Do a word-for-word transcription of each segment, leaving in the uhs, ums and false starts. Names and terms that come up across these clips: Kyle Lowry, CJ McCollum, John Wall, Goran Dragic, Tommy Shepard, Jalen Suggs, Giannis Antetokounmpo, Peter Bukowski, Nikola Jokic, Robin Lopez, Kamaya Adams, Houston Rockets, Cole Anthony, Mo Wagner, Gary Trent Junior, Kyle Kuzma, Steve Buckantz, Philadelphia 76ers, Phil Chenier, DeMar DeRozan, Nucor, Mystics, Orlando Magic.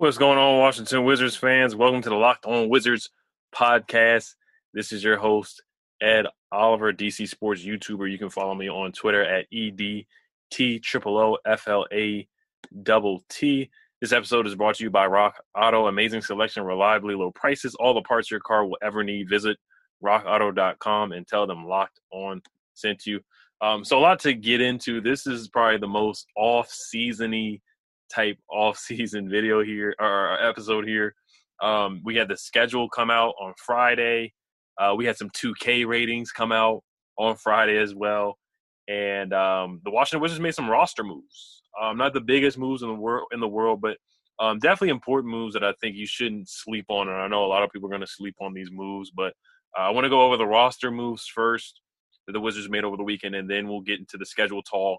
What's going on, Washington Wizards fans? Welcome to the Locked On Wizards podcast. This is your host, Ed Oliver, D C Sports YouTuber. You can follow me on Twitter at E D T O O F L A T T. This episode is brought to you by Rock Auto. Amazing selection, reliably low prices, all the parts your car will ever need. Visit rock auto dot com and tell them Locked On sent you. Um, so a lot to get into. This is probably the most off-season-y type off-season video here, or episode here. Um, we had the schedule come out on Friday. Uh, we had some two K ratings come out on Friday as well. And um, the Washington Wizards made some roster moves. Um, not the biggest moves in the world, in the world, but um, definitely important moves that I think you shouldn't sleep on. And I know a lot of people are going to sleep on these moves, but uh, I want to go over the roster moves first that the Wizards made over the weekend, and then we'll get into the schedule talk.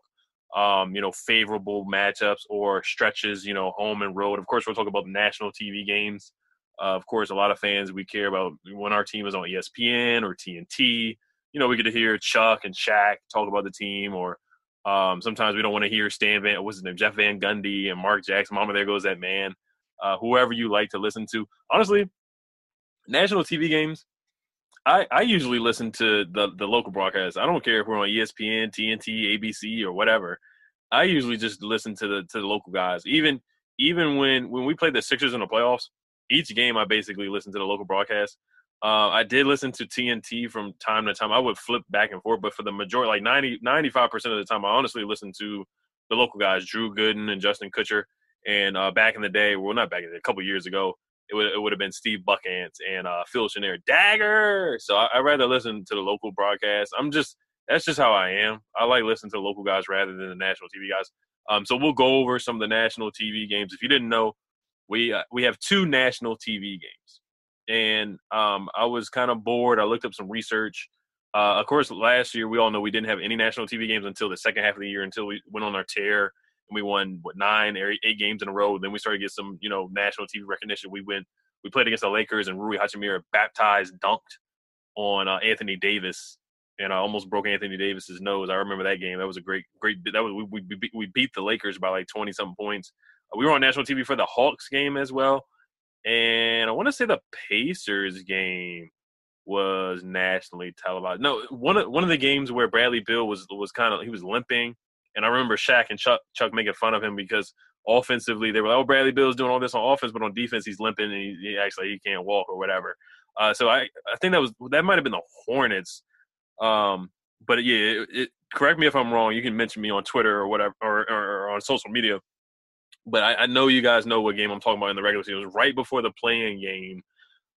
Um, you know, favorable matchups or stretches, you know, home and road. Of course, we'll talk about national T V games. Uh, of course, a lot of fans, we care about when our team is on E S P N or T N T. You know, we get to hear Chuck and Shaq talk about the team, or um, sometimes we don't want to hear Stan Van, what's his name, Jeff Van Gundy and Mark Jackson, Mama, There Goes That Man, uh, whoever you like to listen to. Honestly, national T V games, I, I usually listen to the, the local broadcast. I don't care if we're on E S P N, T N T, A B C, or whatever. I usually just listen to the to the local guys. Even even when, when we played the Sixers in the playoffs, each game I basically listened to the local broadcast. Uh, I did listen to T N T from time to time. I would flip back and forth, but for the majority, like ninety, ninety-five percent of the time, I honestly listened to the local guys, Drew Gooden and Justin Kutcher. And uh, back in the day, well, not back in the day, a couple years ago, It would, it would have been Steve Buckantz and uh, Phil Chenier. Dagger! So I, I'd rather listen to the local broadcast. I'm just – that's just how I am. I like listening to the local guys rather than the national T V guys. Um, so we'll go over some of the national T V games. If you didn't know, we uh, we have two national T V games. And um, I was kind of bored. I looked up some research. Uh, of course, last year we all know we didn't have any national T V games until the second half of the year, until we went on our tear. We won what, nine or eight games in a row. Then we started to get some, you know, national T V recognition. We went, we played against the Lakers, and Rui Hachimura baptized, dunked on uh, Anthony Davis, and I almost broke Anthony Davis's nose. I remember that game. That was a great, great. That was we we we beat the Lakers by like twenty something points. Uh, we were on national T V for the Hawks game as well, and I want to say the Pacers game was nationally televised. No, one of one of the games where Bradley Beal was was kind of he was limping. And I remember Shaq and Chuck, Chuck making fun of him because offensively they were like, oh, Bradley Beal's doing all this on offense, but on defense he's limping and he, he actually he can't walk or whatever. Uh, so I, I think that was that might have been the Hornets. Um, but, yeah, it, it, correct me if I'm wrong. You can mention me on Twitter or whatever or, or, or on social media. But I, I know you guys know what game I'm talking about in the regular season. It was right before the play-in game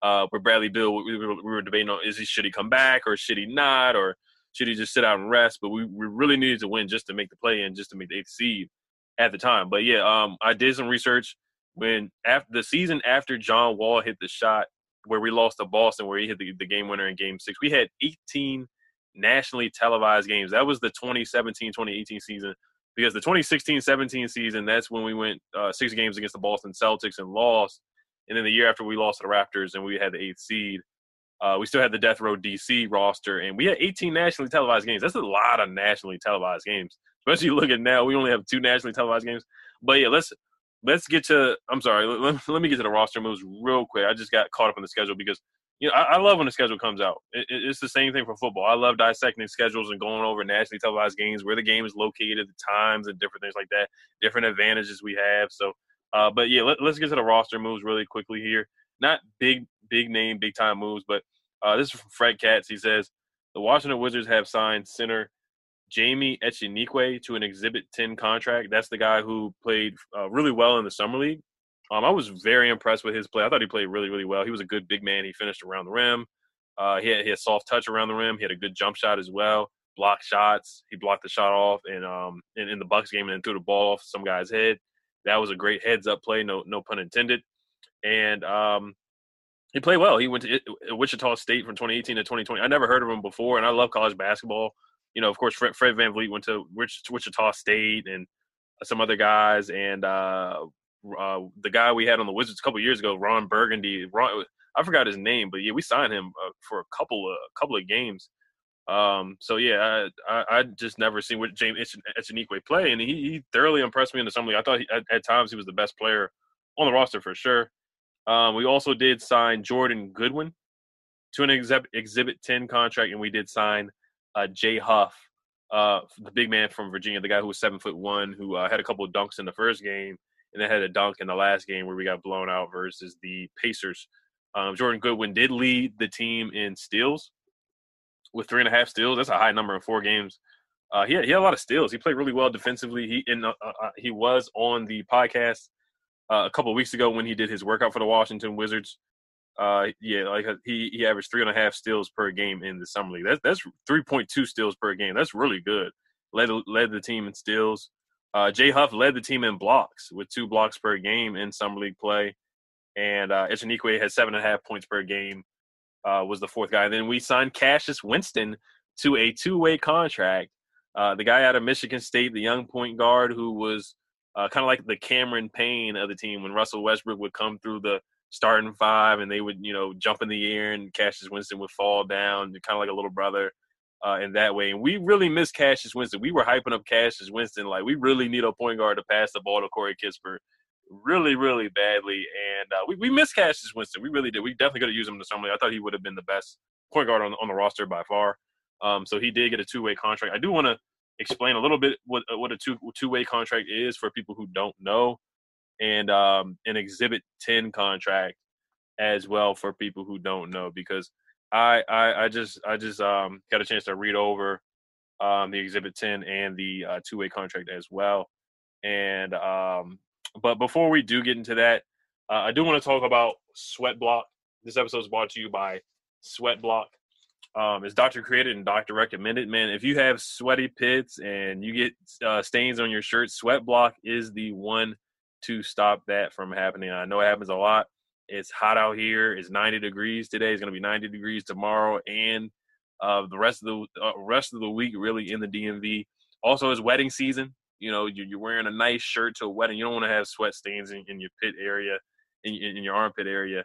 uh, where Bradley Beal, we, we, were, we were debating on is he should he come back or should he not or – should he just sit out and rest? But we, we really needed to win just to make the play and just to make the eighth seed at the time. But, yeah, um, I did some research. When after the season after John Wall hit the shot where we lost to Boston, where he hit the, the game winner in game six, we had eighteen nationally televised games. That was the twenty seventeen twenty eighteen season, because the twenty sixteen seventeen season, that's when we went uh, six games against the Boston Celtics and lost. And then the year after we lost to the Raptors and we had the eighth seed. Uh, we still had the Death Row D C roster, and we had eighteen nationally televised games. That's a lot of nationally televised games, especially looking now. We only have two nationally televised games. But, yeah, let's let's get to – I'm sorry. Let, let me get to the roster moves real quick. I just got caught up in the schedule because, you know, I, I love when the schedule comes out. It, it, it's the same thing for football. I love dissecting schedules and going over nationally televised games, where the game is located, the times, and different things like that, different advantages we have. So, uh, but, yeah, let, let's get to the roster moves really quickly here. Not big, big name, big time moves, but uh, this is from Fred Katz. He says the Washington Wizards have signed center Jaime Echenique to an Exhibit ten contract. That's the guy who played uh, really well in the summer league. Um, I was very impressed with his play. I thought he played really, really well. He was a good big man. He finished around the rim. Uh, he had, he had soft touch around the rim. He had a good jump shot as well. Blocked shots. He blocked the shot off, and um, in, in the Bucks game, and then threw the ball off some guy's head. That was a great heads up play. No, no pun intended. And um, he played well. He went to Wichita State from twenty eighteen to twenty twenty. I never heard of him before, and I love college basketball. You know, of course, Fred, Fred VanVleet went to Wichita State and some other guys. And uh, uh, the guy we had on the Wizards a couple years ago, Ron Burgundy. Ron, I forgot his name, but, yeah, we signed him uh, for a couple of a couple of games. Um, so, yeah, I, I, I just never seen what Jaime Echenique play, and he, he thoroughly impressed me in the summer league. I thought he, at, at times he was the best player on the roster for sure. Um, we also did sign Jordan Goodwin to an exib- Exhibit ten contract, and we did sign uh, Jay Huff, uh, the big man from Virginia, the guy who was seven foot one, who uh, had a couple of dunks in the first game, and then had a dunk in the last game where we got blown out versus the Pacers. Um, Jordan Goodwin did lead the team in steals with three and a half steals. That's a high number in four games. Uh, he, had, he had a lot of steals. He played really well defensively. He in, uh, uh, he was on the podcast uh, a couple of weeks ago when he did his workout for the Washington Wizards. Uh, yeah, like he, he averaged three and a half steals per game in the summer league. That's that's three point two steals per game. That's really good. Led led the team in steals. Uh, Jay Huff led the team in blocks with two blocks per game in summer league play. And uh, Echenique had seven and a half points per game, uh, was the fourth guy. And then we signed Cassius Winston to a two-way contract. Uh, the guy out of Michigan State, the young point guard who was uh, kind of like the Cameron Payne of the team when Russell Westbrook would come through the starting five and they would, you know, jump in the air and Cassius Winston would fall down, kind of like a little brother uh, in that way. And we really miss Cassius Winston. We were hyping up Cassius Winston like we really need a point guard to pass the ball to Corey Kispert really, really badly. And uh, we, we miss Cassius Winston. We really did. We definitely could have used him in the summer league. I thought he would have been the best point guard on, on the roster by far. Um, so he did get a two-way contract. I do want to explain a little bit what what a two, two-way contract is for people who don't know, and um, an Exhibit ten contract as well for people who don't know, because I I, I just I just um, got a chance to read over um, the Exhibit ten and the uh, two-way contract as well. And um, but before we do get into that, uh, I do want to talk about Sweat Block. This episode is brought to you by Sweat Block. Um, it's doctor created and doctor recommended, man. If you have sweaty pits and you get uh, stains on your shirt, Sweat Block is the one to stop that from happening. I know it happens a lot. It's hot out here. It's ninety degrees today. It's going to be ninety degrees tomorrow, and uh, the rest of the uh, rest of the week really in the D M V. Also, it's wedding season. You know, you're wearing a nice shirt to a wedding. You don't want to have sweat stains in, in your pit area, in, in your armpit area.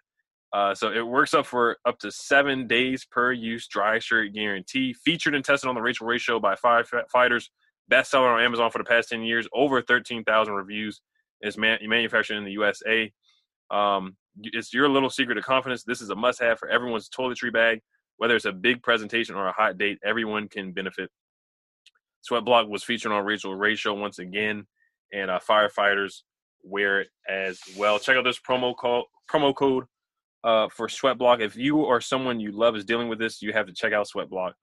Uh, so it works up for up to seven days per use dry shirt guarantee. Featured and tested on the Rachel Ray Show by Firefighters. Bestseller on Amazon for the past ten years. Over thirteen thousand reviews. It's man- manufactured in the U S A. Um, it's your little secret of confidence. This is a must-have for everyone's toiletry bag. Whether it's a big presentation or a hot date, everyone can benefit. Sweat Block was featured on Rachel Ray Show once again. And uh, Firefighters wear it as well. Check out this promo call, promo code. Uh, for Sweat Block. If you or someone you love is dealing with this, you have to check out Sweat Block.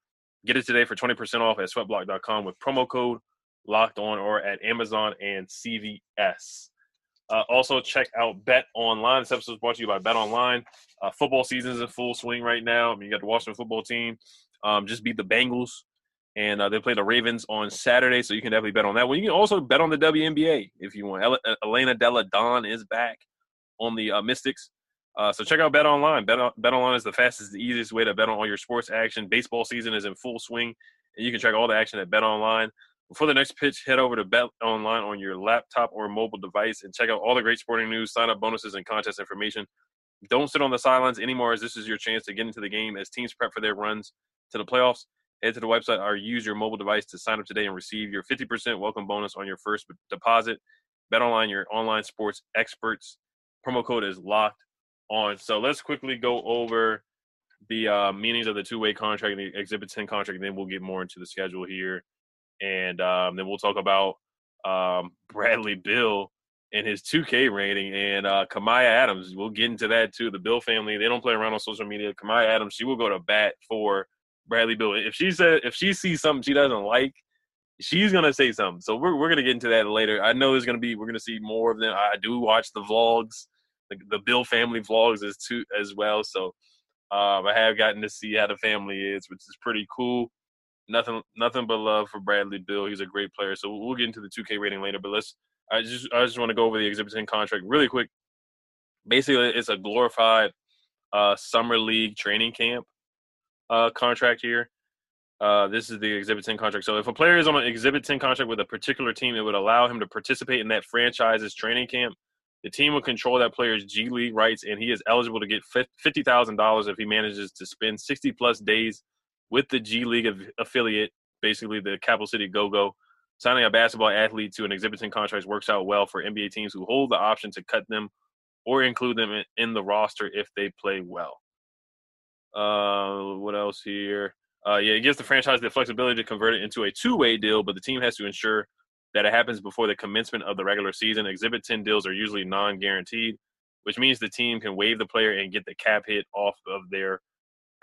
Get it today for twenty percent off at sweat block dot com with promo code Locked On, or at Amazon and C V S. Uh, also, check out Bet Online. This episode is brought to you by Bet Online. Uh, football season is in full swing right now. I mean, you got the Washington football team um, just beat the Bengals, and uh, they play the Ravens on Saturday, so you can definitely bet on that one. You can also bet on the W N B A if you want. Ele- Elena Delle Donne is back on the uh, Mystics. Uh, so check out Bet Online. Bet, Bet Online is the fastest, the easiest way to bet on all your sports action. Baseball season is in full swing, and you can track all the action at Bet Online. Before the next pitch, head over to Bet Online on your laptop or mobile device and check out all the great sporting news, sign-up bonuses, and contest information. Don't sit on the sidelines anymore, as this is your chance to get into the game as teams prep for their runs to the playoffs. Head to the website or use your mobile device to sign up today and receive your fifty percent welcome bonus on your first deposit. Bet Online, your online sports experts. Promo code is LOCKED on. So let's quickly go over the uh, meanings of the two-way contract and the Exhibit ten contract, and then we'll get more into the schedule here. And um, then we'll talk about um, Bradley Beal and his two K rating, and uh, Kamaya Adams. We'll get into that too. The Beal family, they don't play around on social media. Kamaya Adams, she will go to bat for Bradley Beal. If she said, if she sees something she doesn't like, she's going to say something. So we're, we're going to get into that later. I know there's going to be, we're going to see more of them. I do watch the vlogs. The, the Bill family vlogs as too as well, so um, I have gotten to see how the family is, which is pretty cool. Nothing, nothing but love for Bradley Beal. He's a great player. So we'll get into the two K rating later, but let's. I just, I just want to go over the Exhibit ten contract really quick. Basically, it's a glorified uh, summer league training camp uh, contract here. Uh, this is the Exhibit ten contract. So if a player is on an Exhibit ten contract with a particular team, it would allow him to participate in that franchise's training camp. The team will control that player's G League rights, and he is eligible to get fifty thousand dollars if he manages to spend sixty-plus days with the G League of, affiliate, basically the Capital City Go-Go. Signing a basketball athlete to an Exhibit ten contract works out well for N B A teams who hold the option to cut them or include them in, in the roster if they play well. Uh, what else here? Uh, yeah, it gives the franchise the flexibility to convert it into a two-way deal, but the team has to ensure that it happens before the commencement of the regular season. Exhibit ten deals are usually non-guaranteed, which means the team can waive the player and get the cap hit off of their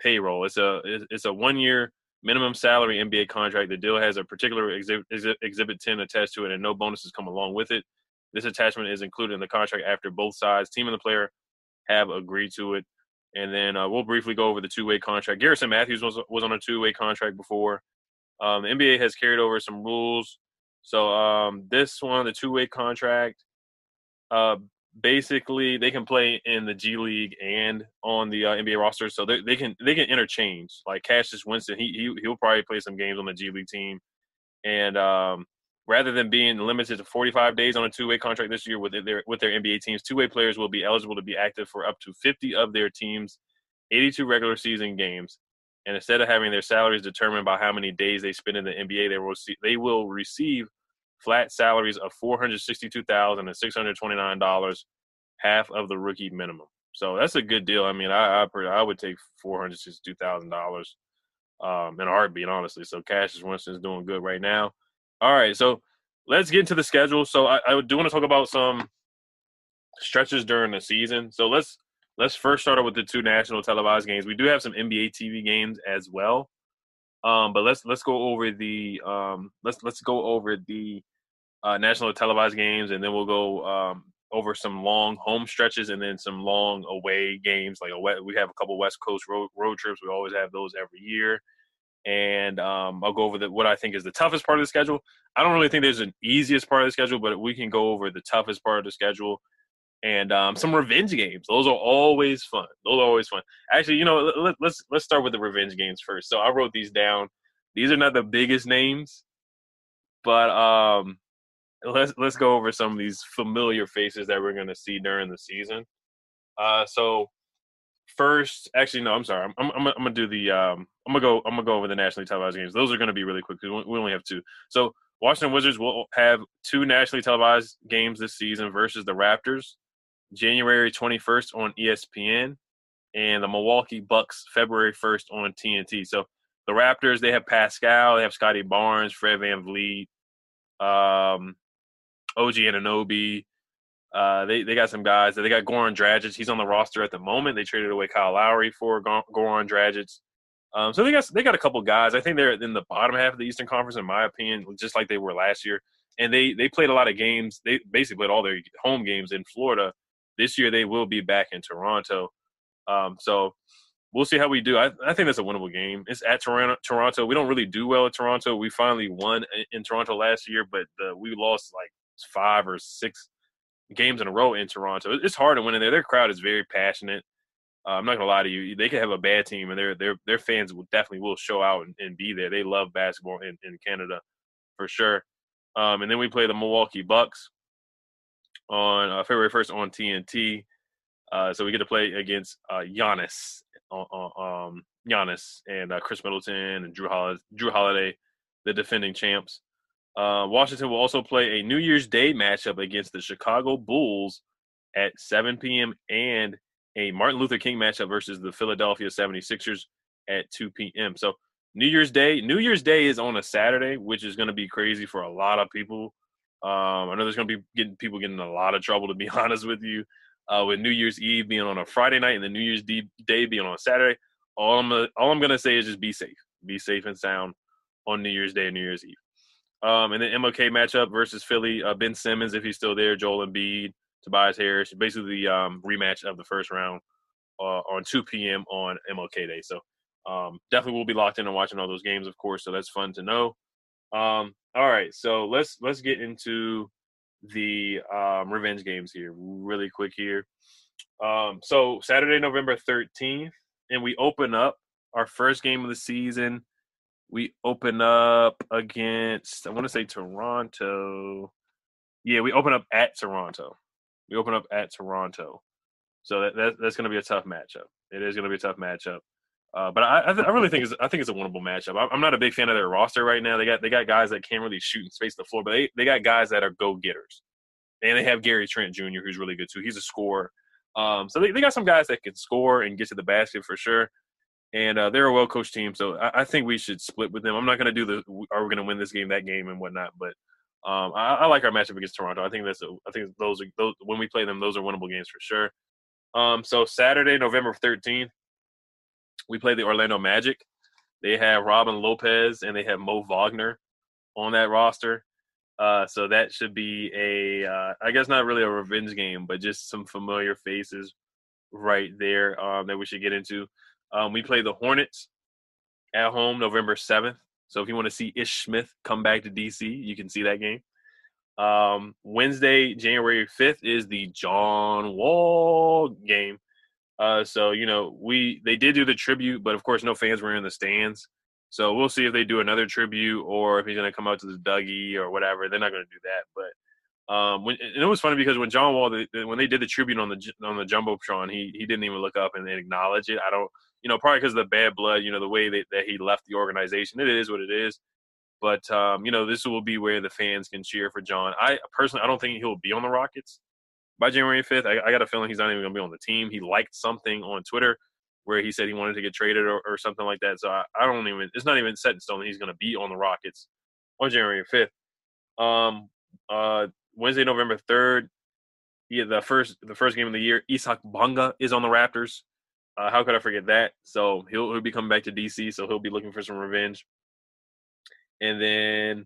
payroll. It's a it's a one-year minimum salary N B A contract. The deal has a particular exhibit, exhibit ten attached to it, and no bonuses come along with it. This attachment is included in the contract after both sides, team and the player, have agreed to it. And then uh, we'll briefly go over the two-way contract. Garrison Matthews was was on a two-way contract before. Um, the N B A has carried over some rules. So um, this one, the two-way contract, uh, basically they can play in the G League and on the uh, N B A roster. So they, they can they can interchange. Like Cassius Winston, he, he, he'll probably play some games on the G League team. And um, rather than being limited to forty-five days on a two-way contract this year with their with their N B A teams, two-way players will be eligible to be active for up to fifty of their team's eighty-two regular season games. And instead of having their salaries determined by how many days they spend in the N B A, they will see, they will receive flat salaries of four hundred sixty-two thousand six hundred twenty-nine dollars, half of the rookie minimum. So that's a good deal. I mean, I I, I would take four hundred sixty-two thousand dollars um, in a heartbeat, honestly. So Cassius Winston's doing good right now. All right, so let's get into the schedule. So I, I do want to talk about some stretches during the season. So let's let's first start out with the two national televised games. We do have some N B A T V games as well, um, but let's let's go over the um, let's let's go over the uh, national televised games, and then we'll go um, over some long home stretches and then some long away games. Like a, we have a couple West Coast road road trips. We always have those every year. And um, I'll go over the, what I think is the toughest part of the schedule. I don't really think there's an easiest part of the schedule, but we can go over the toughest part of the schedule. And um, some revenge games. Those are always fun. Those are always fun. Actually, you know, let, let's let's start with the revenge games first. So I wrote these down. These are not the biggest names, but um, let's let's go over some of these familiar faces that we're going to see during the season. Uh, so. First, actually, no, I'm sorry. I'm I'm, I'm gonna do the um. I'm gonna go. I'm gonna go over the nationally televised games. Those are gonna be really quick because we only have two. So Washington Wizards will have two nationally televised games this season versus the Raptors, January twenty-first on E S P N, and the Milwaukee Bucks February first on T N T. So the Raptors, they have Pascal, they have Scotty Barnes, Fred VanVleet, um, O G Anunoby. Uh, they they got some guys. They got Goran Dragic. He's on the roster at the moment. They traded away Kyle Lowry for Goran Dragic. Um, so they got they got a couple guys. I think they're in the bottom half of the Eastern Conference, in my opinion, just like they were last year. And they, they played a lot of games. They basically played all their home games in Florida. This year they will be back in Toronto. Um, so we'll see how we do. I, I think that's a winnable game. It's at Toronto. Toronto. We don't really do well at Toronto. We finally won in Toronto last year, but the, we lost like five or six games in a row in Toronto. It's hard to win in there. Their crowd is very passionate. Uh, I'm not gonna lie to you. They could have a bad team, and their their their fans will definitely will show out and, and be there. They love basketball in, in Canada for sure. Um, and then we play the Milwaukee Bucks on uh, February first on T N T. Uh, so we get to play against uh, Giannis, uh, um, Giannis and uh, Khris Middleton and Drew Holiday, Drew Holiday, the defending champs. Uh, Washington will also play a New Year's Day matchup against the Chicago Bulls at seven p.m. and a Martin Luther King matchup versus the Philadelphia seventy-sixers at two p.m. So New Year's Day, New Year's Day is on a Saturday, which is going to be crazy for a lot of people. Um, I know there's going to be getting people getting in a lot of trouble, to be honest with you, uh, with New Year's Eve being on a Friday night and the New Year's Day being on a Saturday. All I'm gonna, all I'm going to say is just be safe. Be safe and sound on New Year's Day and New Year's Eve. Um, and then M L K matchup versus Philly, uh, Ben Simmons, if he's still there, Joel Embiid, Tobias Harris, basically the um, rematch of the first round uh, on two p.m. on M L K Day. So um, definitely we'll be locked in and watching all those games, of course, so that's fun to know. Um, all right, so let's let's get into the um, revenge games here really quick here. Um, so Saturday, November thirteenth, and we open up our first game of the season. We open up against, I want to say Toronto. Yeah, we open up at Toronto. We open up at Toronto. So that, that that's going to be a tough matchup. It is going to be a tough matchup. Uh, but I I, th- I really think it's I think it's a winnable matchup. I'm, I'm not a big fan of their roster right now. They got they got guys that can't really shoot and space the floor, but they, they got guys that are go-getters. And they have Gary Trent Junior, who's really good too. He's a scorer. Um, so they, they got some guys that can score and get to the basket for sure. And uh, they're a well-coached team, so I, I think we should split with them. I'm not going to do the are we going to win this game, that game, and whatnot. But um, I, I like our matchup against Toronto. I think that's a, I think those are those when we play them, those are winnable games for sure. Um, so Saturday, November thirteenth, we play the Orlando Magic. They have Robin Lopez and they have Mo Wagner on that roster. Uh, so that should be a, uh, I guess not really a revenge game, but just some familiar faces right there um, that we should get into. Um, we play the Hornets at home November seventh. So if you want to see Ish Smith come back to D C, you can see that game. Um, Wednesday, January fifth is the John Wall game. Uh, so, you know, we they did do the tribute, but of course no fans were in the stands. So we'll see if they do another tribute or if he's going to come out to the Dougie or whatever. They're not going to do that. But um, when, and it was funny because when John Wall, they, when they did the tribute on the on the Jumbotron, he he didn't even look up and acknowledge it. I don't. You know, probably because of the bad blood, you know, the way that, that he left the organization. It is what it is. But, um, you know, this will be where the fans can cheer for John. I personally, I don't think he'll be on the Rockets by January fifth. I, I got a feeling he's not even going to be on the team. He liked something on Twitter where he said he wanted to get traded or, or something like that. So I, I don't even, it's not even set in stone that he's going to be on the Rockets on January fifth. Um, uh, Wednesday, November third, yeah, the first the first game of the year, Isak Bonga is on the Raptors. Uh, how could I forget that? So he'll, he'll be coming back to D C, so he'll be looking for some revenge. And then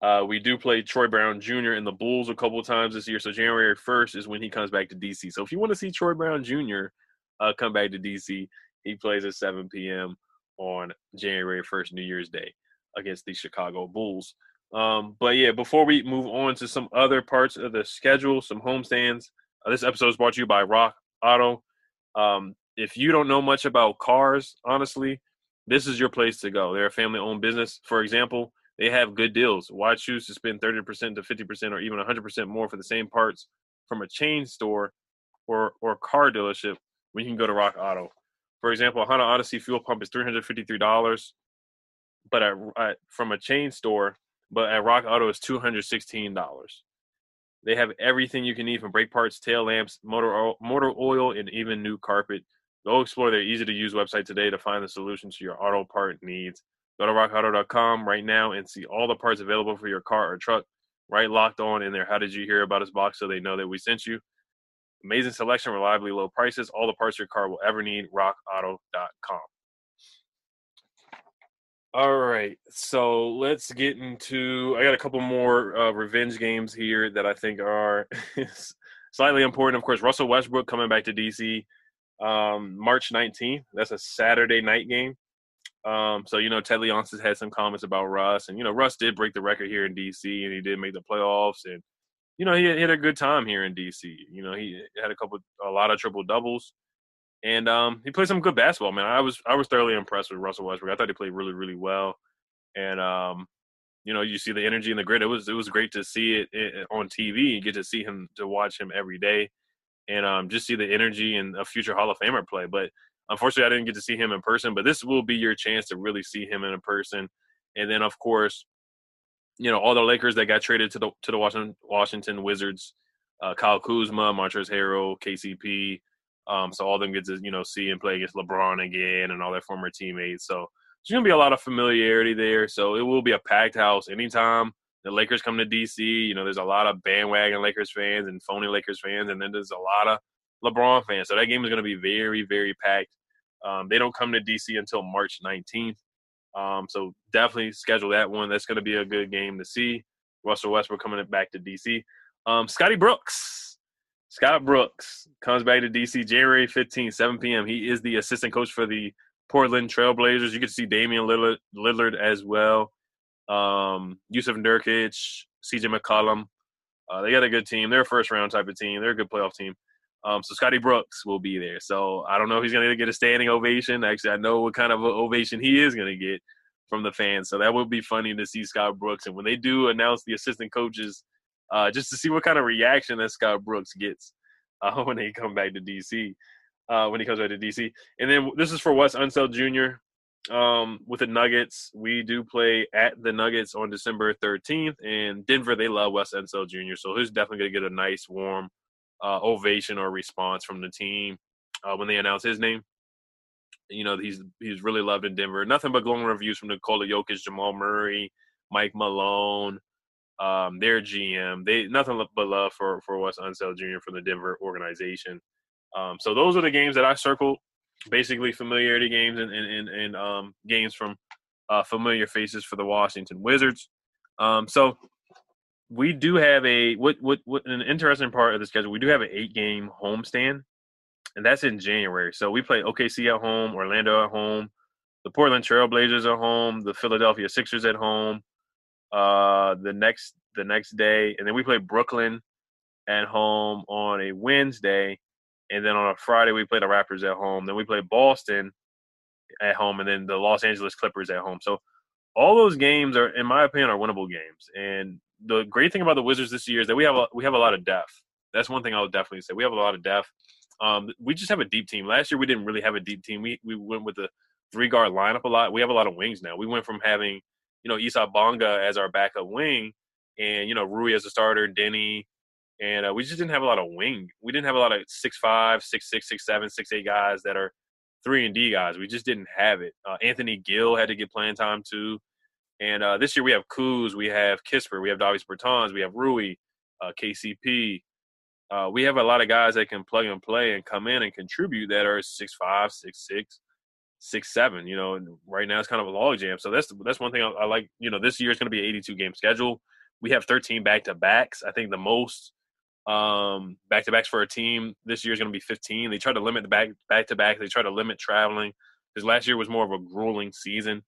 uh, we do play Troy Brown Junior and the Bulls a couple of times this year. So January first is when he comes back to D C. So if you want to see Troy Brown Junior uh, come back to D C, he plays at seven p.m. on January first, New Year's Day, against the Chicago Bulls. Um, but, yeah, before we move on to some other parts of the schedule, some homestands, uh, this episode is brought to you by Rock Auto. Um, If you don't know much about cars, honestly, this is your place to go. They're a family-owned business. For example, they have good deals. Why choose to spend thirty percent to fifty percent or even one hundred percent more for the same parts from a chain store or, or car dealership when you can go to Rock Auto? For example, a Honda Odyssey fuel pump is three hundred fifty-three dollars but at, at, from a chain store, but at Rock Auto, it's two hundred sixteen dollars. They have everything you can need from brake parts, tail lamps, motor oil, motor oil, and even new carpet. Go explore their easy-to-use website today to find the solution to your auto part needs. Go to rock auto dot com right now and see all the parts available for your car or truck. Right locked on in their How Did You Hear About Us box so they know that we sent you. Amazing selection, reliably low prices, all the parts your car will ever need, rock auto dot com. All right, so let's get into – I got a couple more uh, revenge games here that I think are slightly important. Of course, Russell Westbrook coming back to D C, Um, March nineteenth, that's a Saturday night game. Um, so, you know, Ted Leonsis had some comments about Russ. And, you know, Russ did break the record here in D C and he did make the playoffs. And, you know, he had a good time here in D C. You know, he had a couple, a lot of triple doubles. And um, he played some good basketball, man. I was I was thoroughly impressed with Russell Westbrook. I thought he played really, really well. And, um, you know, you see the energy and the grit. It was, it was great to see it on T V. You get to see him, to watch him every day. And um, just see the energy and a future Hall of Famer play. But unfortunately, I didn't get to see him in person. But this will be your chance to really see him in person. And then, of course, you know, all the Lakers that got traded to the to the Washington, Washington Wizards, uh, Kyle Kuzma, Montrezl Harrell, K C P. Um, so all of them get to, you know, see and play against LeBron again and all their former teammates. So there's going to be a lot of familiarity there. So it will be a packed house anytime the Lakers come to D C, you know, there's a lot of bandwagon Lakers fans and phony Lakers fans, and then there's a lot of LeBron fans. So that game is going to be very, very packed. Um, they don't come to D C until March nineteenth. Um, so definitely schedule that one. That's going to be a good game to see. Russell Westbrook coming back to D C. Um, Scotty Brooks. Scott Brooks comes back to D C January fifteenth, seven p.m. He is the assistant coach for the Portland Trail Blazers. You can see Damian Lillard, Lillard as well. Um, Yusuf Nurkic, C J McCollum. Uh, they got a good team. They're a first-round type of team. They're a good playoff team. Um, so Scotty Brooks will be there. So I don't know if he's going to get a standing ovation. Actually, I know what kind of an ovation he is going to get from the fans. So that would be funny to see Scott Brooks. And when they do announce the assistant coaches, uh, just to see what kind of reaction that Scott Brooks gets uh, when they come back to D C, uh, when he comes back to D C. And then this is for Wes Unseld Junior, Um, with the Nuggets. We do play at the Nuggets on December thirteenth, and Denver, they love Wes Unseld Junior, so he's definitely going to get a nice, warm uh, ovation or response from the team uh, when they announced his name. You know, he's he's really loved in Denver. Nothing but glowing reviews from Nikola Jokic, Jamal Murray, Mike Malone, um, their G M. They nothing but love for, for Wes Unseld Junior from the Denver organization. Um, so those are the games that I circled, basically familiarity games and, and, and, and um, games from uh, familiar faces for the Washington Wizards. Um, so we do have a what, what what an interesting part of the schedule. We do have an eight-game homestand. And that's in January. So we play O K C at home, Orlando at home, the Portland Trail Blazers at home, the Philadelphia Sixers at home, uh, the next the next day. And then we play Brooklyn at home on a Wednesday. And then on a Friday, we play the Raptors at home. Then we play Boston at home, and then the Los Angeles Clippers at home. So all those games are, in my opinion, are winnable games. And the great thing about the Wizards this year is that we have a, we have a lot of depth. That's one thing I would definitely say. We have a lot of depth. Um, we just have a deep team. Last year, we didn't really have a deep team. We we went with the three-guard lineup a lot. We have a lot of wings now. We went from having, you know, Isai Bonga as our backup wing and, you know, Rui as a starter, Denny. And uh, we just didn't have a lot of wing. We didn't have a lot of six five, six six, six seven, six eight guys that are three and D guys. We just didn't have it. Uh, Anthony Gill had to get playing time too. And uh, this year we have Kuz, we have Kisper, we have Davis Bertans, we have Rui, uh, K C P. Uh, we have a lot of guys that can plug and play and come in and contribute that are six five, six six, six seven. You know, and right now it's kind of a log jam. So that's that's one thing I, I like. You know, this year it's going to be an eighty-two game schedule. We have thirteen back-to-backs. I think the most um, back-to-backs for a team this year is going to be fifteen. They try to limit the back, back-to-back. They try to limit traveling because last year was more of a grueling season.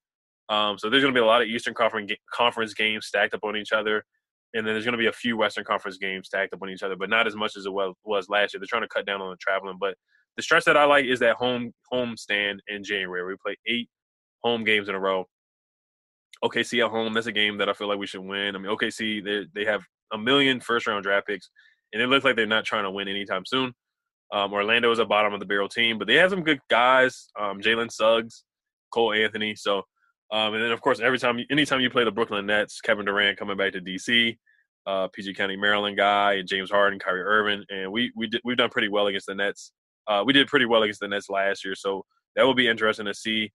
Um, so there's going to be a lot of Eastern Conference conference games stacked up on each other. And then there's going to be a few Western Conference games stacked up on each other, but not as much as it was, was last year. They're trying to cut down on the traveling. But the stretch that I like is that home home stand in January. We play eight home games in a row. O K C at home, that's a game that I feel like we should win. I mean, O K C, they they have a million first-round draft picks, and it looks like they're not trying to win anytime soon. Um, Orlando is a bottom-of-the-barrel team, but they have some good guys, um, Jalen Suggs, Cole Anthony. So, Um, and then, of course, every time, anytime you play the Brooklyn Nets, Kevin Durant coming back to D C, uh, P G County, Maryland guy, and James Harden, Kyrie Irving, and we we did, we've done pretty well against the Nets. Uh, we did pretty well against the Nets last year, so that will be interesting to see.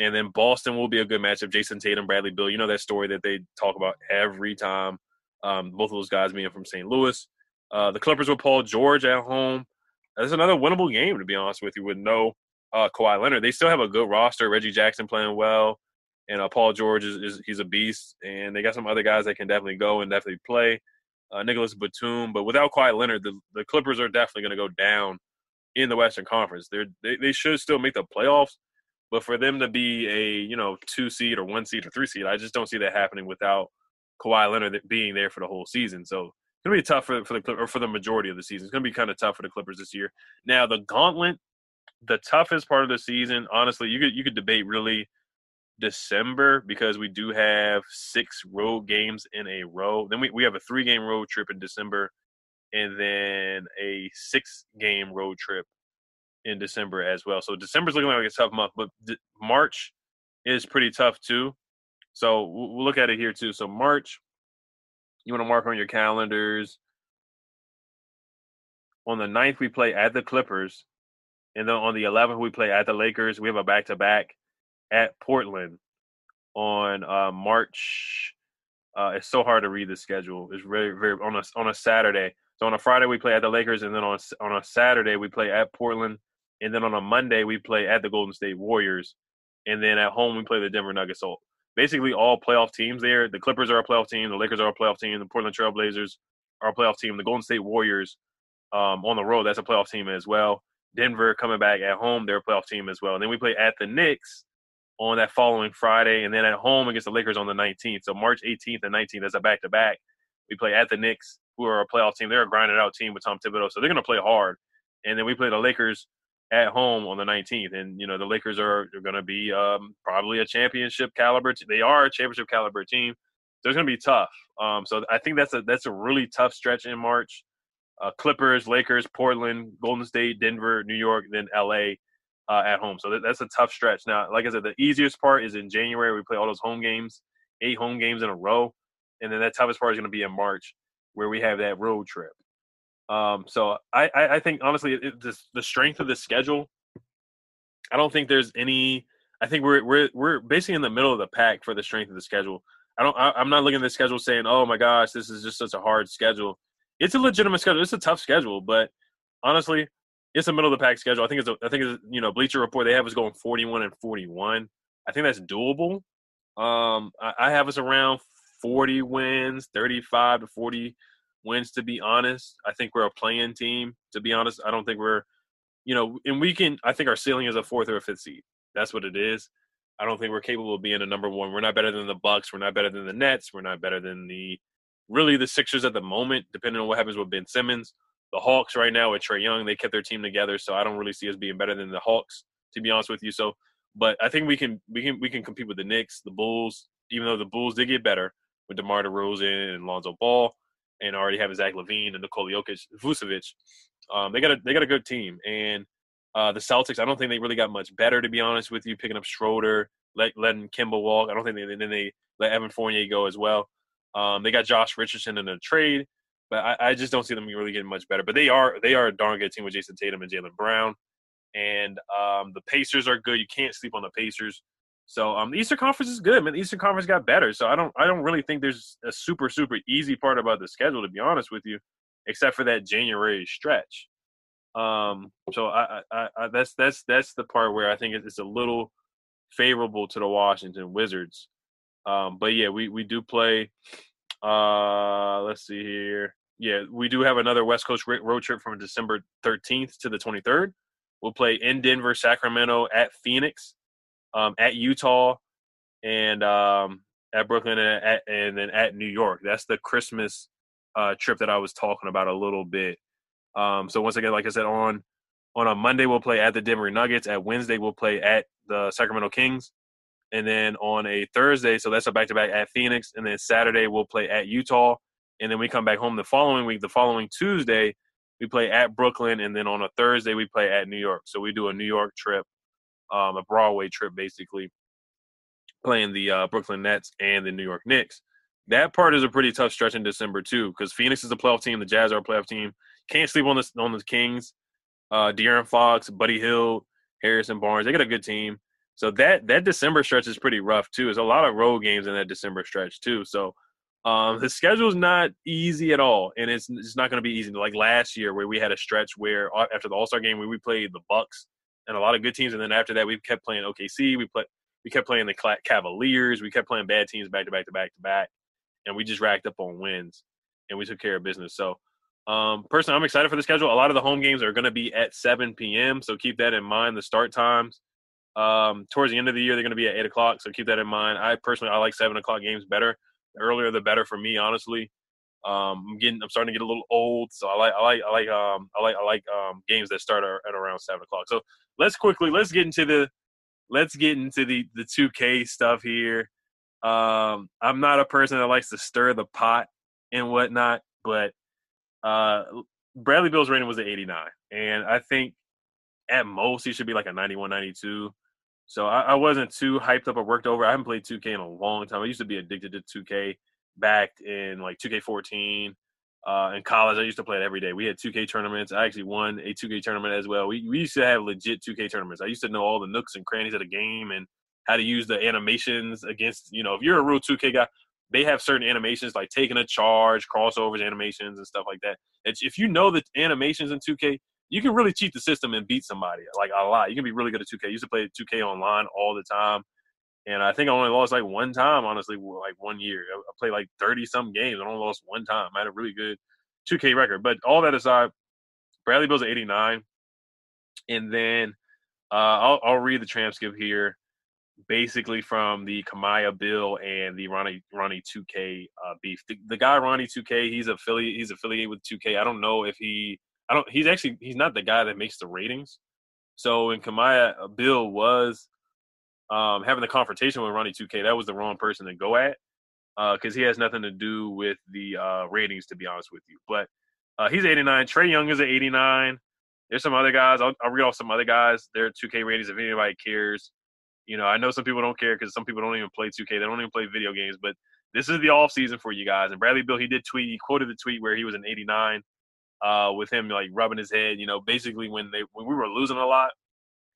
And then Boston will be a good matchup. Jason Tatum, Bradley Beal, you know that story that they talk about every time. Um, both of those guys being from Saint Louis. Uh, the Clippers with Paul George at home. That's another winnable game, to be honest with you, with no uh, Kawhi Leonard. They still have a good roster. Reggie Jackson playing well. And uh, Paul George, is, is he's a beast. And they got some other guys that can definitely go and definitely play. Uh, Nicholas Batum. But without Kawhi Leonard, the, the Clippers are definitely going to go down in the Western Conference. They're, they they should still make the playoffs. But for them to be a, you know, two seed or one seed or three seed, I just don't see that happening without Kawhi Leonard being there for the whole season. So it's going to be tough for, for, the, or for the majority of the season. It's going to be kind of tough for the Clippers this year. Now, the gauntlet, the toughest part of the season, honestly, you could you could debate really – December, because we do have six road games in a row. Then we, we have a three-game road trip in December and then a six-game road trip in December as well. So December's looking like a tough month, but d- March is pretty tough too. So we'll look at it here too. So March, you want to mark on your calendars. On the ninth, we play at the Clippers. And then on the eleventh, we play at the Lakers. We have a back-to-back at Portland on uh, March. Uh, it's so hard to read the schedule. It's very, very on a on a Saturday. So on a Friday we play at the Lakers, and then on on a Saturday we play at Portland, and then on a Monday we play at the Golden State Warriors, and then at home we play the Denver Nuggets. So basically all playoff teams there. The Clippers are a playoff team. The Lakers are a playoff team. The Portland Trail Blazers are a playoff team. The Golden State Warriors um, on the road, that's a playoff team as well. Denver coming back at home, they're a playoff team as well. And then we play at the Knicks on that following Friday, and then at home against the Lakers on the nineteenth. So March eighteenth and nineteenth, that's a back-to-back. We play at the Knicks, who are a playoff team. They're a grinded-out team with Tom Thibodeau, so they're going to play hard. And then we play the Lakers at home on the nineteenth. And, you know, the Lakers are, are going to be um, probably a championship-caliber te- They are a championship-caliber team. So it's going to be tough. Um, so I think that's a that's a really tough stretch in March. Uh, Clippers, Lakers, Portland, Golden State, Denver, New York, then L A, Uh, at home. So that, that's a tough stretch. Now, like I said, the easiest part is in January. We play all those home games, eight home games in a row. And then that toughest part is going to be in March, where we have that road trip. Um, so I, I think, honestly, it, just the strength of the schedule, I don't think there's any – I think we're we're we're basically in the middle of the pack for the strength of the schedule. I don't, I, I'm not looking at the schedule saying, oh, my gosh, this is just such a hard schedule. It's a legitimate schedule. It's a tough schedule, but honestly, it's a middle of the pack schedule. I think it's a, I think it's, you know, Bleacher Report, they have us going forty-one and forty-one. I think that's doable. Um, I, I have us around forty wins, thirty-five to forty wins, to be honest. I think we're a play-in team, to be honest. I don't think we're, you know, and we can, I think our ceiling is a fourth or a fifth seed. That's what it is. I don't think we're capable of being a number one. We're not better than the Bucks. We're not better than the Nets. We're not better than the, really the Sixers at the moment, depending on what happens with Ben Simmons. The Hawks right now with Trae Young, they kept their team together, so I don't really see us being better than the Hawks, to be honest with you. So, but I think we can we can we can compete with the Knicks, the Bulls, even though the Bulls did get better with DeMar DeRozan and Lonzo Ball, and already having Zach LaVine and Nikola Jokic, Vucevic. Um, they got a they got a good team, and uh, the Celtics, I don't think they really got much better, to be honest with you. Picking up Schroeder, let, letting Kemba walk, I don't think they then they let Evan Fournier go as well. Um, they got Josh Richardson in a trade. But I, I just don't see them really getting much better. But they are they are a darn good team with Jason Tatum and Jaylen Brown. And um, the Pacers are good. You can't sleep on the Pacers. So um, the Eastern Conference is good, man. The Eastern Conference got better. So I don't I don't really think there's a super, super easy part about the schedule, to be honest with you, except for that January stretch. Um, so I, I, I, that's that's that's the part where I think it's a little favorable to the Washington Wizards. Um, but, yeah, we, we do play uh, – let's see here. Yeah, we do have another West Coast road trip from December thirteenth to the twenty-third. We'll play in Denver, Sacramento, at Phoenix, um, at Utah, and um, at Brooklyn, and, at, and then at New York. That's the Christmas uh, trip that I was talking about a little bit. Um, so, once again, like I said, on on a Monday we'll play at the Denver Nuggets. At Wednesday we'll play at the Sacramento Kings. And then on a Thursday, so that's a back-to-back at Phoenix. And then Saturday we'll play at Utah. And then we come back home the following week. The following Tuesday, we play at Brooklyn, and then on a Thursday, we play at New York. So we do a New York trip, um, a Broadway trip, basically, playing the uh, Brooklyn Nets and the New York Knicks. That part is a pretty tough stretch in December, too, because Phoenix is a playoff team. The Jazz are a playoff team. Can't sleep on the, on the Kings. Uh, De'Aaron Fox, Buddy Hield, Harrison Barnes, they got a good team. So that, that December stretch is pretty rough, too. There's a lot of road games in that December stretch, too. So Um, the schedule is not easy at all, and it's it's not going to be easy. Like last year, where we had a stretch where after the All Star game, where we played the Bucks and a lot of good teams, and then after that, we kept playing O K C, we play, we kept playing the Cavaliers, we kept playing bad teams back to back to back to back, and we just racked up on wins, and we took care of business. So, um, personally, I'm excited for the schedule. A lot of the home games are going to be at seven p.m., so keep that in mind. The start times um, towards the end of the year, they're going to be at eight o'clock, so keep that in mind. I personally I like seven o'clock games better. The earlier the better for me, honestly. Um, I'm getting, I'm starting to get a little old, so I like, I like, I like, um, I like, I like um, games that start at around seven o'clock. So let's quickly let's get into the, let's get into the the two K stuff here. Um, I'm not a person that likes to stir the pot and whatnot, but uh, Bradley Beal's rating was an eighty-nine, and I think at most he should be like a ninety-one, ninety-two. So I, I wasn't too hyped up or worked over. I haven't played two K in a long time. I used to be addicted to two K back in like two K fourteen. Uh, in college, I used to play it every day. We had two K tournaments. I actually won a two K tournament as well. We, we used to have legit two K tournaments. I used to know all the nooks and crannies of the game and how to use the animations against, you know, if you're a real two K guy, they have certain animations like taking a charge, crossovers animations and stuff like that. It's, if you know the animations in two K, you can really cheat the system and beat somebody, like, a lot. You can be really good at two K. I used to play two K online all the time, and I think I only lost, like, one time, honestly, like, one year. I played, like, thirty-some games. I only lost one time. I had a really good two K record. But all that aside, Bradley Beal's at eighty-nine. And then uh, I'll, I'll read the transcript here, basically from the Kamaya Bill and the Ronnie Ronnie two K uh, beef. The, the guy, Ronnie two K, he's, affili- he's affiliated with two K. I don't know if he – I don't. He's actually he's not the guy that makes the ratings. So when Kamaya Bill was um, having the confrontation with Ronnie two K, that was the wrong person to go at because uh, he has nothing to do with the uh, ratings, to be honest with you. But uh, he's eighty-nine. Trae Young is at eighty-nine. There's some other guys. I'll, I'll read off some other guys. Their two K ratings, if anybody cares. You know, I know some people don't care because some people don't even play two K. They don't even play video games. But this is the off season for you guys. And Bradley Beal, he did tweet. He quoted the tweet where he was an eighty-nine. uh, with him like rubbing his head. You know, basically when they when we were losing a lot,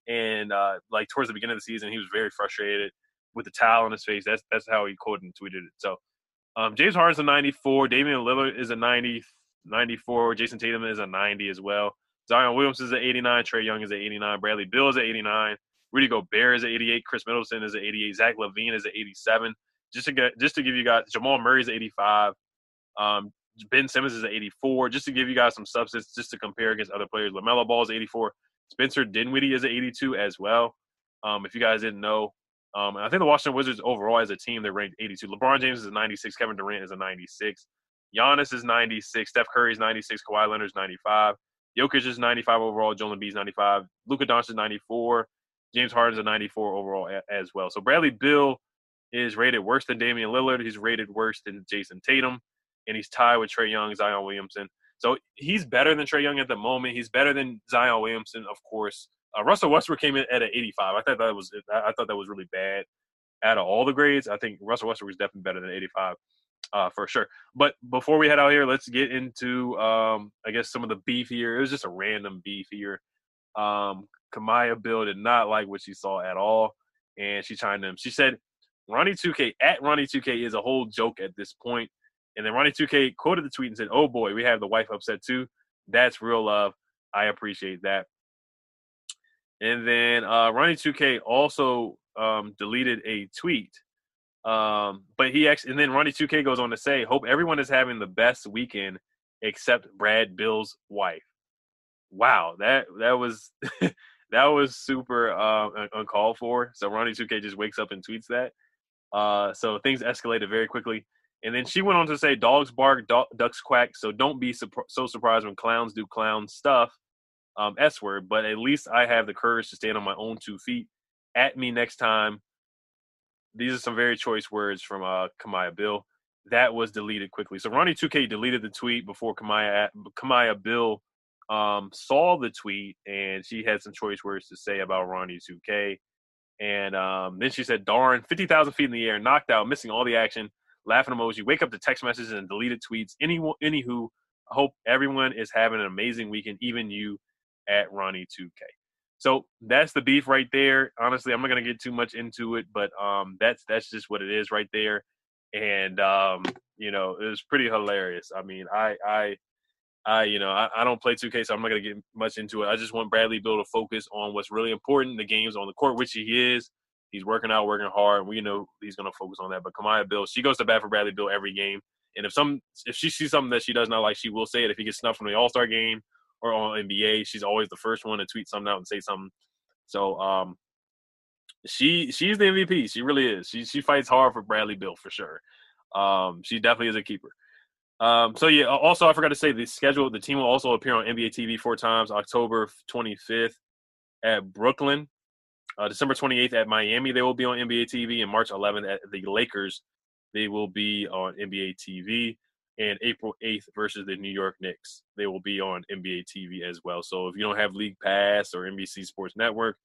and uh, like towards the beginning of the season, he was very frustrated with the towel on his face. That's that's how he quoted and tweeted it. So um, James Harden's a ninety-four. Damian Lillard is a ninety, ninety-four. Jason Tatum is a ninety as well. Zion Williamson is an eighty-nine. Trae Young is an eighty-nine. Bradley Beal is an eighty-nine. Rudy Gobert is an eighty-eight. Khris Middleton is an eighty-eight. Zach LaVine is an eighty-seven. Just to get, just to give you guys, Jamal Murray is an eighty-five. Um, Ben Simmons is an eighty-four. Just to give you guys some substance, just to compare against other players. LaMelo Ball is eighty-four. Spencer Dinwiddie is an eighty-two as well. Um, if you guys didn't know, um, and I think the Washington Wizards overall as a team, they're ranked eighty-two. LeBron James is a ninety-six. Kevin Durant is a ninety-six. Giannis is ninety-six. Steph Curry is ninety-six. Kawhi Leonard is ninety-five. Jokic is ninety-five overall. Joel Embiid is ninety-five. Luka Doncic is ninety-four. James Harden is a ninety-four overall a- as well. So Bradley Beal is rated worse than Damian Lillard. He's rated worse than Jason Tatum. And he's tied with Trae Young, Zion Williamson. So he's better than Trae Young at the moment. He's better than Zion Williamson, of course. Uh, Russell Westbrook came in at an eighty-five. I thought that was I thought that was really bad. Out of all the grades, I think Russell Westbrook is definitely better than eighty-five. Uh, for sure. But before we head out here, let's get into, um, I guess, some of the beef here. It was just a random beef here. Um, Kamaya Bill did not like what she saw at all, and she chimed in. She said, Ronnie two K, at Ronnie two K is a whole joke at this point. And then Ronnie two K quoted the tweet and said, oh, boy, we have the wife upset too. That's real love. I appreciate that. And then uh, Ronnie two K also um, deleted a tweet. Um, but he actually, and then Ronnie two K goes on to say, hope everyone is having the best weekend except Brad Bill's wife. Wow. That, that was, that was super, uh, uncalled for. So Ronnie two K just wakes up and tweets that. Uh, so things escalated very quickly. And then she went on to say, dogs bark, do- ducks quack. So don't be su- so surprised when clowns do clown stuff, um, S word, but at least I have the courage to stand on my own two feet. At me next time. These are some very choice words from uh, Kamaya Bill. That was deleted quickly. So Ronnie two K deleted the tweet before Kamaya Kamaya Bill um, saw the tweet, and she had some choice words to say about Ronnie two K. And um, then she said, darn, fifty thousand feet in the air, knocked out, missing all the action, laughing emoji, wake up to text messages and deleted tweets. Anyone, anywho, I hope everyone is having an amazing weekend, even you at Ronnie two K. So that's the beef right there. Honestly, I'm not going to get too much into it, but um, that's that's just what it is right there. And, um, you know, it was pretty hilarious. I mean, I, I, I you know, I, I don't play two K, so I'm not going to get much into it. I just want Bradley Beal to focus on what's really important, the games on the court, which he is. He's working out, working hard. We know he's going to focus on that. But Kamaya Bill, she goes to bat for Bradley Beal every game. And if some, if she sees something that she does not like, she will say it. If he gets snubbed from the All-Star game, or on N B A, she's always the first one to tweet something out and say something. So um, she she's the M V P. She really is. She she fights hard for Bradley Beal for sure. Um, she definitely is a keeper. Um, so, yeah, also I forgot to say the schedule. The team will also appear on N B A T V four times, October twenty-fifth at Brooklyn, uh, December twenty-eighth at Miami. They will be on N B A T V, and March eleventh at the Lakers. They will be on N B A T V. And April eighth versus the New York Knicks. They will be on N B A T V as well. So if you don't have League Pass or N B C Sports Network,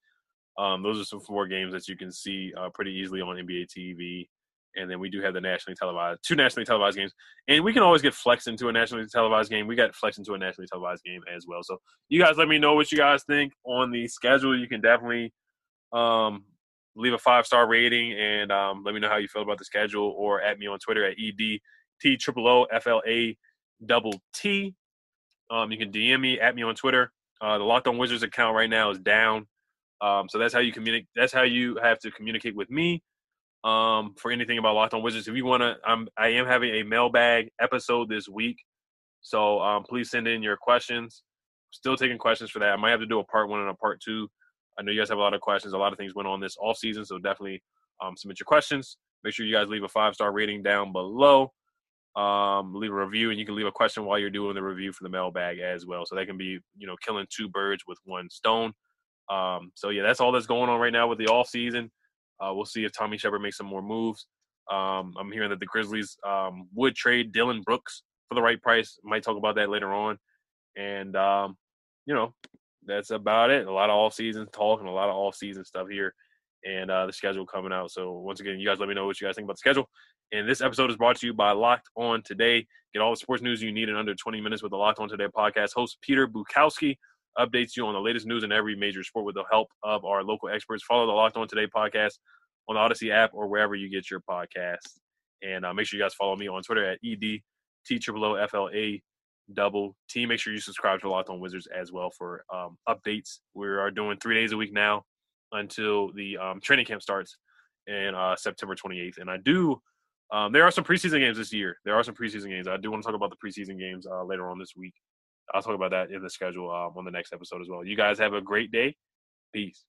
um, those are some four games that you can see uh, pretty easily on N B A T V. And then we do have the nationally televised, two nationally televised games. And we can always get flexed into a nationally televised game. We got flexed into a nationally televised game as well. So you guys let me know what you guys think on the schedule. You can definitely um, leave a five-star rating and um, let me know how you feel about the schedule, or at me on Twitter at E D. T triple O F L A double T. Um, you can D M me, at me on Twitter. Uh, the Locked On Wizards account right now is down, um, so that's how you communicate. That's how you have to communicate with me um, for anything about Locked On Wizards. If you wanna, I'm I am having a mailbag episode this week, so um, please send in your questions. I'm still taking questions for that. I might have to do a part one and a part two. I know you guys have a lot of questions. A lot of things went on this off season, so definitely um, submit your questions. Make sure you guys leave a five star rating down below. Um, leave a review, and you can leave a question while you're doing the review for the mailbag as well. So that can be, you know, killing two birds with one stone. Um, so yeah, that's all that's going on right now with the off season. Uh, we'll see if Tommy Shepard makes some more moves. Um, I'm hearing that the Grizzlies, um, would trade Dylan Brooks for the right price. Might talk about that later on. And, um, you know, that's about it. A lot of off season talk and a lot of off season stuff here and uh, the schedule coming out. So once again, you guys let me know what you guys think about the schedule. And this episode is brought to you by Locked On Today. Get all the sports news you need in under twenty minutes with the Locked On Today podcast. Host Peter Bukowski updates you on the latest news in every major sport with the help of our local experts. Follow the Locked On Today podcast on the Odyssey app or wherever you get your podcasts. And uh, make sure you guys follow me on Twitter at E D T O O F L A double T. Make sure you subscribe to Locked On Wizards as well for um, updates. We are doing three days a week now until the um, training camp starts in uh, September twenty-eighth. And I do um, – there are some preseason games this year. There are some preseason games. I do want to talk about the preseason games uh, later on this week. I'll talk about that in the schedule um, on the next episode as well. You guys have a great day. Peace.